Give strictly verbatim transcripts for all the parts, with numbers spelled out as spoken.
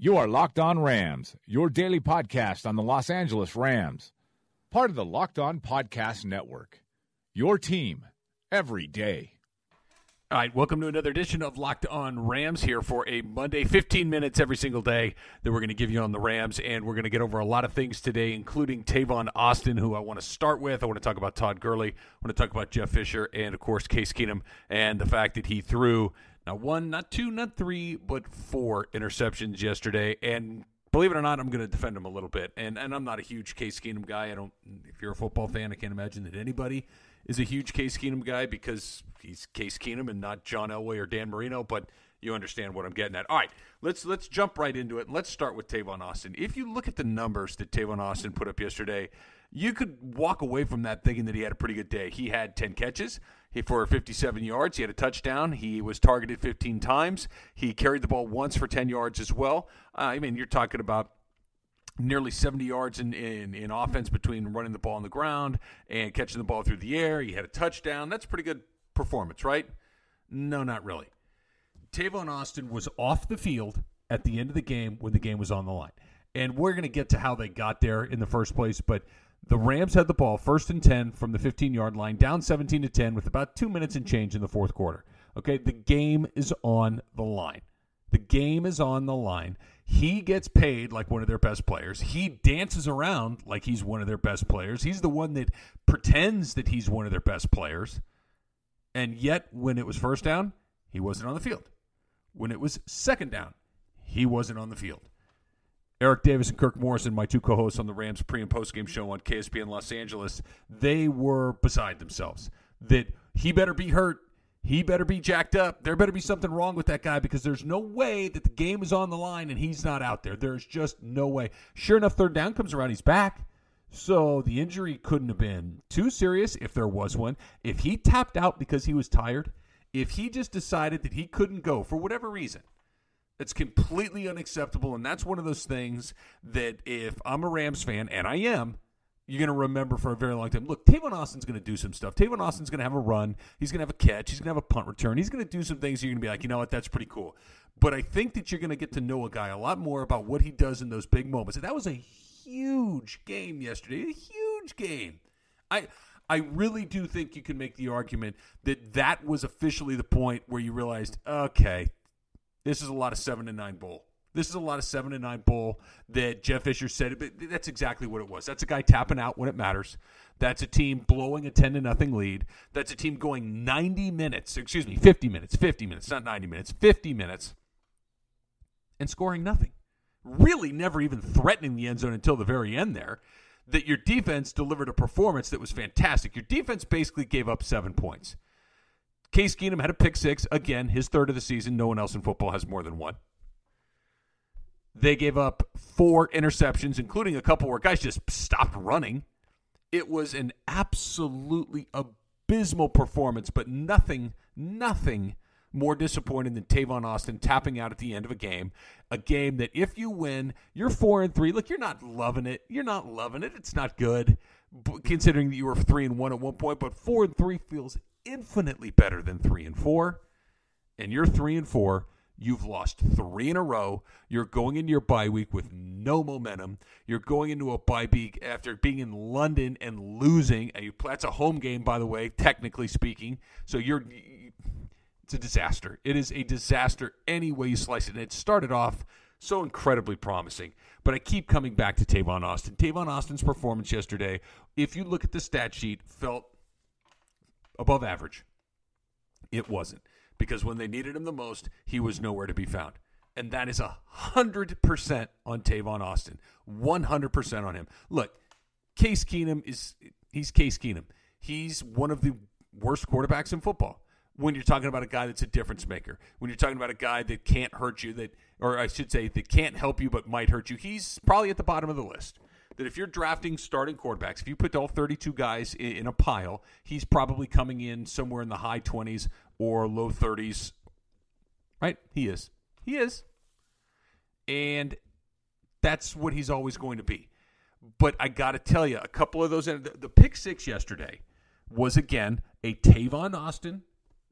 You are Locked On Rams, your daily podcast on the Los Angeles Rams. Part of the Locked On Podcast Network, your team every day. All right, welcome to another edition of Locked On Rams here for a Monday, fifteen minutes every single day that we're going to give you on the Rams, and we're going to get over a lot of things today, including Tavon Austin, who I want to start with. I want to talk about Todd Gurley. I want to talk about Jeff Fisher and, of course, Case Keenum and the fact that he threw – not one, not two, not three, but four interceptions yesterday. And believe it or not, I'm going to defend him a little bit. And and I'm not a huge Case Keenum guy. I don't. If you're a football fan, I can't imagine that anybody is a huge Case Keenum guy because he's Case Keenum and not John Elway or Dan Marino. But you understand what I'm getting at. All right, let's let's jump right into it. Let's start with Tavon Austin. If you look at the numbers that Tavon Austin put up yesterday, you could walk away from that thinking that he had a pretty good day. He had ten catches. He for fifty-seven yards. He had a touchdown. He was targeted fifteen times. He carried the ball once for ten yards as well. Uh, I mean, you're talking about nearly seventy yards in, in, in offense between running the ball on the ground and catching the ball through the air. He had a touchdown. That's a pretty good performance, right? No, not really. Tavon Austin was off the field at the end of the game when the game was on the line. And we're going to get to how they got there in the first place, but the Rams had the ball first and ten from the fifteen-yard line, down seventeen to ten with about two minutes and change in the fourth quarter. Okay, the game is on the line. The game is on the line. He gets paid like one of their best players. He dances around like he's one of their best players. He's the one that pretends that he's one of their best players. And yet, when it was first down, he wasn't on the field. When it was second down, he wasn't on the field. Eric Davis and Kirk Morrison, my two co-hosts on the Rams pre- and post-game show on K S P N Los Angeles, they were beside themselves. That he better be hurt. He better be jacked up. There better be something wrong with that guy because there's no way that the game is on the line and he's not out there. There's just no way. Sure enough, third down comes around. He's back. So the injury couldn't have been too serious if there was one. If he tapped out because he was tired, if he just decided that he couldn't go for whatever reason, it's completely unacceptable, and that's one of those things that if I'm a Rams fan, and I am, you're going to remember for a very long time. Look, Tavon Austin's going to do some stuff. Tavon Austin's going to have a run. He's going to have a catch. He's going to have a punt return. He's going to do some things you're going to be like, you know what, that's pretty cool. But I think that you're going to get to know a guy a lot more about what he does in those big moments. And that was a huge game yesterday, a huge game. I I really do think you can make the argument that that was officially the point where you realized, okay, this is a lot of seven and nine bowl. This is a lot of seven and nine bowl that Jeff Fisher said. But that's exactly what it was. That's a guy tapping out when it matters. That's a team blowing a ten to nothing lead. That's a team going ninety minutes. Excuse me, fifty minutes. Fifty minutes, not ninety minutes. Fifty minutes, and scoring nothing. Really, never even threatening the end zone until the very end there. That your defense delivered a performance that was fantastic. Your defense basically gave up seven points. Case Keenum had a pick six. Again, his third of the season. No one else in football has more than one. They gave up four interceptions, including a couple where guys just stopped running. It was an absolutely abysmal performance, but nothing, nothing more disappointing than Tavon Austin tapping out at the end of a game. A game that if you win, you're four and three. Look, you're not loving it. You're not loving it. It's not good, considering that you were three and one at one point, but four and three feels infinitely better than three and four, and you're three and four. You've lost three in a row. You're going into your bye week with no momentum. You're going into a bye week after being in London and losing. That's a home game, by the way, technically speaking. So you're, it's a disaster. It is a disaster any way you slice it. And it started off so incredibly promising. But I keep coming back to Tavon Austin. Tavon Austin's performance yesterday, if you look at the stat sheet, felt above average. It wasn't, because when they needed him the most, he was nowhere to be found. And that is one hundred percent on Tavon Austin, one hundred percent on him. Look, Case Keenum is, he's Case Keenum. He's one of the worst quarterbacks in football. when you're talking about a guy that's a difference maker, when you're talking about a guy that can't hurt you, that, or I should say that can't help you but might hurt you, he's probably at the bottom of the list. That if you're drafting starting quarterbacks, if you put all thirty-two guys in a pile, he's probably coming in somewhere in the high twenties or low thirties, right? He is. He is. And that's what he's always going to be. But I got to tell you, a couple of those, the pick six yesterday was, again, a Tavon Austin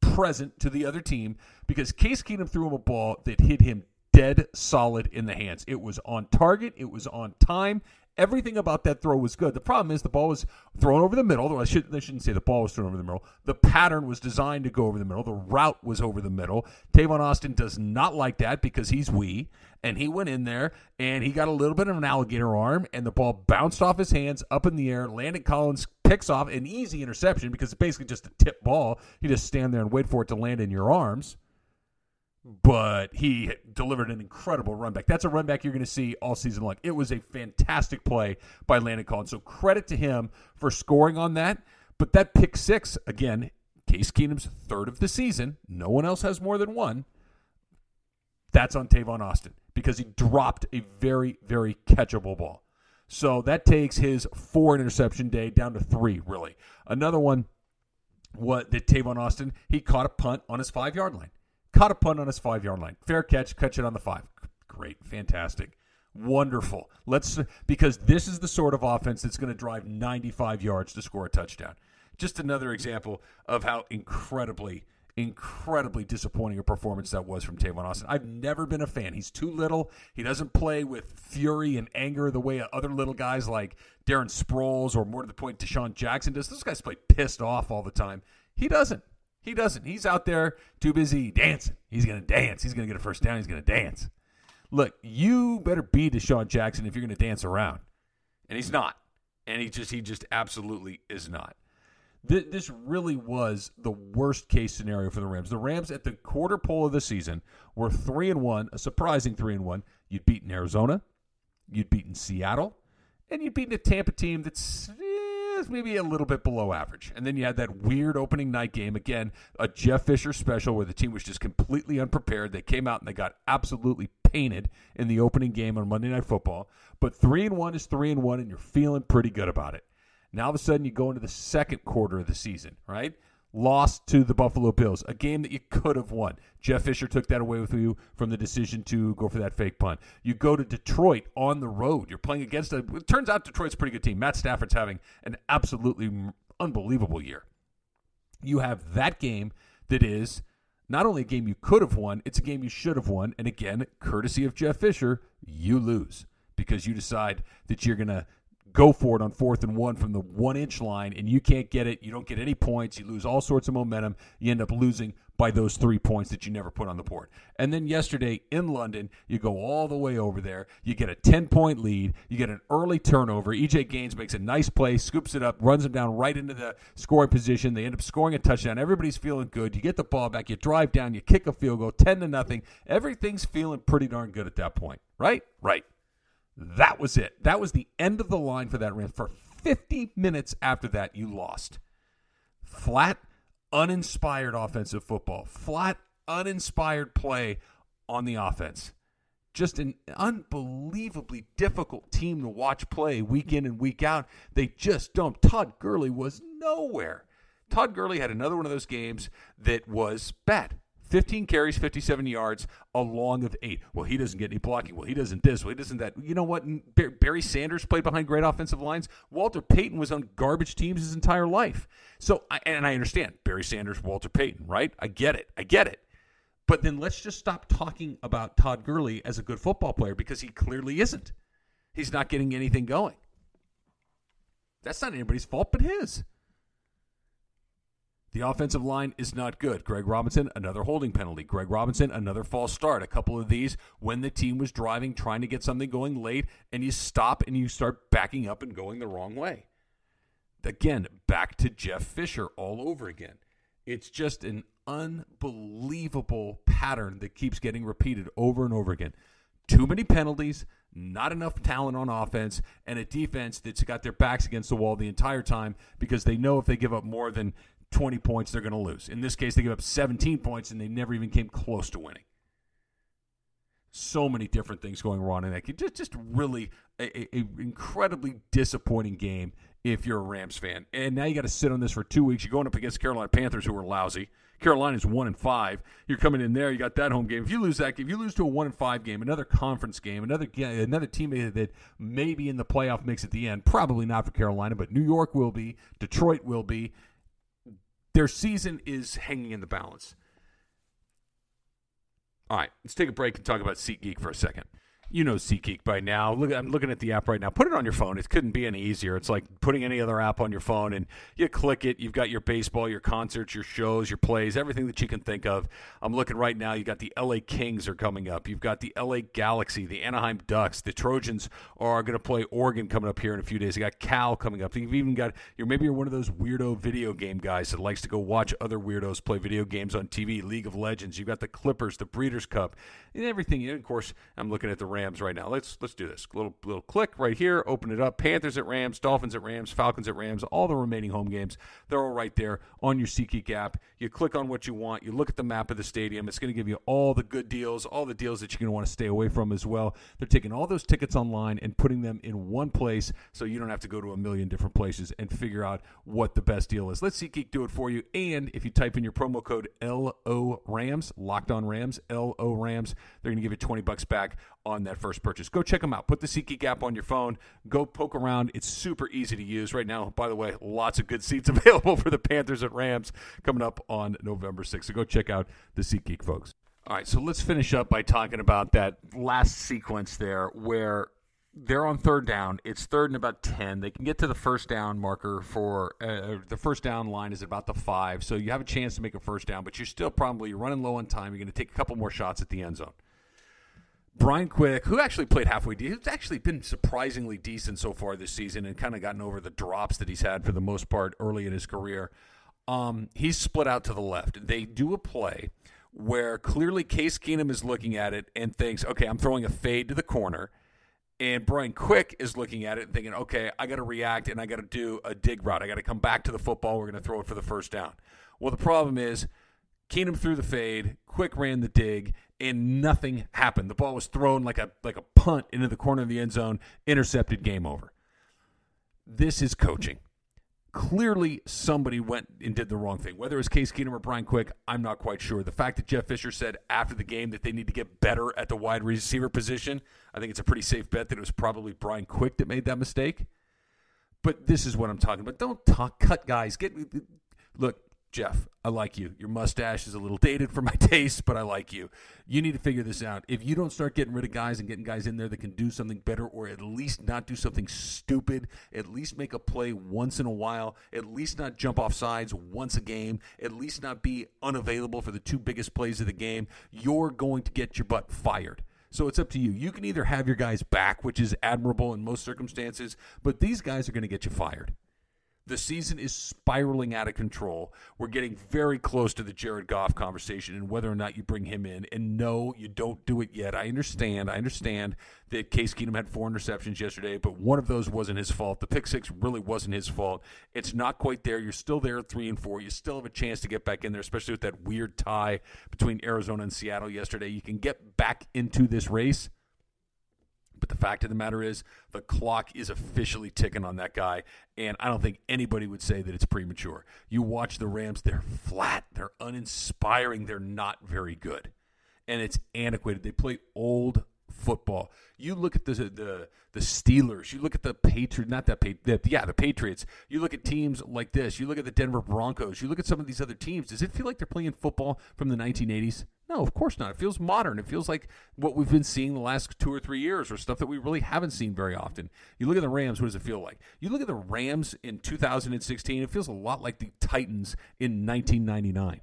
present to the other team, because Case Keenum threw him a ball that hit him dead solid in the hands. It was on target. It was on time. Everything about that throw was good. The problem is the ball was thrown over the middle. I, should, I shouldn't say the ball was thrown over the middle. The pattern was designed to go over the middle. The route was over the middle. Tavon Austin does not like that because he's wee, and he went in there, and he got a little bit of an alligator arm, and the ball bounced off his hands up in the air. Landon Collins picks off an easy interception because it's basically just a tip ball. You just stand there and wait for it to land in your arms. But he delivered an incredible run back. That's a run back you're going to see all season long. It was a fantastic play by Landon Collins. So credit to him for scoring on that. But that pick six, again, Case Keenum's third of the season. No one else has more than one. That's on Tavon Austin because he dropped a very, very catchable ball. So that takes his four interception day down to three, really. Another one, what did Tavon Austin, he caught a punt on his five-yard line. Caught a punt on his five-yard line. Fair catch, catch it on the five. Great, fantastic, wonderful. Let's because this is the sort of offense that's going to drive ninety-five yards to score a touchdown. Just another example of how incredibly, incredibly disappointing a performance that was from Tavon Austin. I've never been a fan. He's too little. He doesn't play with fury and anger the way other little guys like Darren Sproles or, more to the point, Deshaun Jackson does. Those guys play pissed off all the time. He doesn't. He doesn't. He's out there too busy dancing. He's going to dance. He's going to get a first down. He's going to dance. Look, you better be Deshaun Jackson if you're going to dance around. And he's not. And he just he just absolutely is not. Th- this really was the worst case scenario for the Rams. The Rams at the quarter pole of the season were three and one, a surprising three and one. You'd beaten Arizona. You'd beaten Seattle. And you'd beaten a Tampa team that's maybe a little bit below average. And then you had that weird opening night game. Again, a Jeff Fisher special where the team was just completely unprepared. They came out and they got absolutely painted in the opening game on Monday Night Football. But three and one is three and one, and you're feeling pretty good about it. Now all of a sudden you go into the second quarter of the season, right? Lost to the Buffalo Bills, a game that you could have won. Jeff Fisher took that away with you from the decision to go for that fake punt. You go to Detroit on the road. You're playing against a – it turns out Detroit's a pretty good team. Matt Stafford's having an absolutely unbelievable year. You have that game that is not only a game you could have won, it's a game you should have won. And again, courtesy of Jeff Fisher, you lose because you decide that you're going to – go for it on fourth and one from the one-inch line, and you can't get it. You don't get any points. You lose all sorts of momentum. You end up losing by those three points that you never put on the board. And then yesterday in London, you go all the way over there. You get a ten-point lead. You get an early turnover. E J Gaines makes a nice play, scoops it up, runs him down right into the scoring position. They end up scoring a touchdown. Everybody's feeling good. You get the ball back. You drive down. You kick a field goal, ten to nothing. Everything's feeling pretty darn good at that point, right? Right. That was it. That was the end of the line for that Rams. For fifty minutes after that, you lost. Flat, uninspired offensive football. Flat, uninspired play on the offense. Just an unbelievably difficult team to watch play week in and week out. They just dumped. Todd Gurley was nowhere. Todd Gurley had another one of those games that was bad. fifteen carries, fifty-seven yards, a long of eight. Well, he doesn't get any blocking. Well, he doesn't this. Well, he doesn't that. You know what? Barry Sanders played behind great offensive lines. Walter Payton was on garbage teams his entire life. So, and I understand Barry Sanders, Walter Payton, right? I get it. I get it. But then let's just stop talking about Todd Gurley as a good football player because he clearly isn't. He's not getting anything going. That's not anybody's fault but his. The offensive line is not good. Greg Robinson, another holding penalty. Greg Robinson, another false start. A couple of these when the team was driving, trying to get something going late, and you stop and you start backing up and going the wrong way. Again, back to Jeff Fisher all over again. It's just an unbelievable pattern that keeps getting repeated over and over again. Too many penalties, not enough talent on offense, and a defense that's got their backs against the wall the entire time because they know if they give up more than twenty points, they're going to lose. In this case, they give up seventeen points, and they never even came close to winning. So many different things going wrong in that game. Just, just really an incredibly disappointing game if you're a Rams fan. And now you got to sit on this for two weeks. You're going up against the Carolina Panthers, who are lousy. Carolina's one and five. You're coming in there. You got that home game. If you lose that game, if you lose to a one and five game, another conference game, another another teammate that maybe in the playoff mix at the end, probably not for Carolina, but New York will be, Detroit will be. Their season is hanging in the balance. All right, let's take a break and talk about SeatGeek for a second. You know SeatGeek by now. Look, I'm looking at the app right now. Put it on your phone. It couldn't be any easier. It's like putting any other app on your phone, and you click it. You've got your baseball, your concerts, your shows, your plays, everything that you can think of. I'm looking right now. You've got the L A Kings are coming up. You've got the L A Galaxy, the Anaheim Ducks. The Trojans are going to play Oregon coming up here in a few days. You got Cal coming up. You've even got – you're maybe you're one of those weirdo video game guys that likes to go watch other weirdos play video games on T V, League of Legends. You've got the Clippers, the Breeders' Cup, and everything. And, of course, I'm looking at the Rams. Rams right now. Let's let's do this. Little little click right here. Open it up. Panthers at Rams, Dolphins at Rams, Falcons at Rams, all the remaining home games. They're all right there on your SeatGeek app. You click on what you want. You look at the map of the stadium. It's going to give you all the good deals, all the deals that you're going to want to stay away from as well. They're taking all those tickets online and putting them in one place so you don't have to go to a million different places and figure out what the best deal is. Let SeatGeek do it for you. And if you type in your promo code L O Rams, Locked On Rams, L O Rams, they're going to give you twenty bucks back on that first purchase. Go check them out. Put the SeatGeek app on your phone. Go poke around. It's super easy to use right now. By the way, lots of good seats available for the Panthers at Rams coming up on November sixth. So go check out the SeatGeek folks. All right, so let's finish up by talking about that last sequence there where they're on third down. It's third and about ten. They can get to the first down marker for uh, – the first down line is about the five. So you have a chance to make a first down, but you're still probably you're running low on time. You're going to take a couple more shots at the end zone. Brian Quick, who actually played halfway decent, who's actually been surprisingly decent so far this season and kind of gotten over the drops that he's had for the most part early in his career, um, he's split out to the left. They do a play where clearly Case Keenum is looking at it and thinks, okay, I'm throwing a fade to the corner. And Brian Quick is looking at it and thinking, okay, I got to react and I got to do a dig route. I got to come back to the football. We're going to throw it for the first down. Well, the problem is Keenum threw the fade, Quick ran the dig, and nothing happened. The ball was thrown like a like a punt into the corner of the end zone, intercepted, game over. This is coaching. Clearly somebody went and did the wrong thing. Whether it was Case Keenum or Brian Quick, I'm not quite sure. The fact that Jeff Fisher said after the game that they need to get better at the wide receiver position, I think it's a pretty safe bet that it was probably Brian Quick that made that mistake. But this is what I'm talking about. Don't talk, cut guys. Get look. Jeff, I like you. Your mustache is a little dated for my taste, but I like you. You need to figure this out. If you don't start getting rid of guys and getting guys in there that can do something better or at least not do something stupid, at least make a play once in a while, at least not jump off sides once a game, at least not be unavailable for the two biggest plays of the game, you're going to get your butt fired. So it's up to you. You can either have your guys back, which is admirable in most circumstances, but these guys are going to get you fired. The season is spiraling out of control. We're getting very close to the Jared Goff conversation and whether or not you bring him in. And no, you don't do it yet. I understand. I understand that Case Keenum had four interceptions yesterday, but one of those wasn't his fault. The pick six really wasn't his fault. It's not quite there. You're still there at three and four. You still have a chance to get back in there, especially with that weird tie between Arizona and Seattle yesterday. You can get back into this race. But the fact of the matter is the clock is officially ticking on that guy, and I don't think anybody would say that it's premature. You watch the Rams, they're flat, they're uninspiring, they're not very good, and it's antiquated. They play old football. You look at the the, the Steelers, you look at the Patriots, not that Patriots, yeah, the Patriots. You look at teams like this, you look at the Denver Broncos, you look at some of these other teams. Does it feel like they're playing football from the nineteen eighties? No, of course not. It feels modern. It feels like what we've been seeing the last two or three years or stuff that we really haven't seen very often. You look at the Rams, what does it feel like? You look at the Rams in two thousand sixteen, it feels a lot like the Titans in nineteen ninety-nine.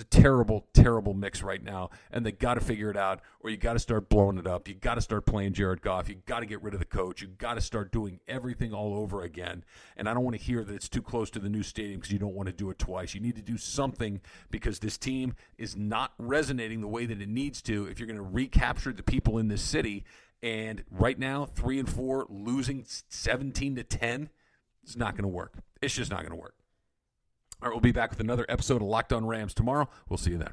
It's a terrible, terrible mix right now, and they got to figure it out or you got to start blowing it up. You got to start playing Jared Goff. You got to get rid of the coach. You got to start doing everything all over again. And I don't want to hear that it's too close to the new stadium because you don't want to do it twice. You need to do something because this team is not resonating the way that it needs to if you're going to recapture the people in this city. And right now, three and four, losing seventeen to ten, it's not going to work. It's just not going to work. All right, we'll be back with another episode of Locked On Rams tomorrow. We'll see you then.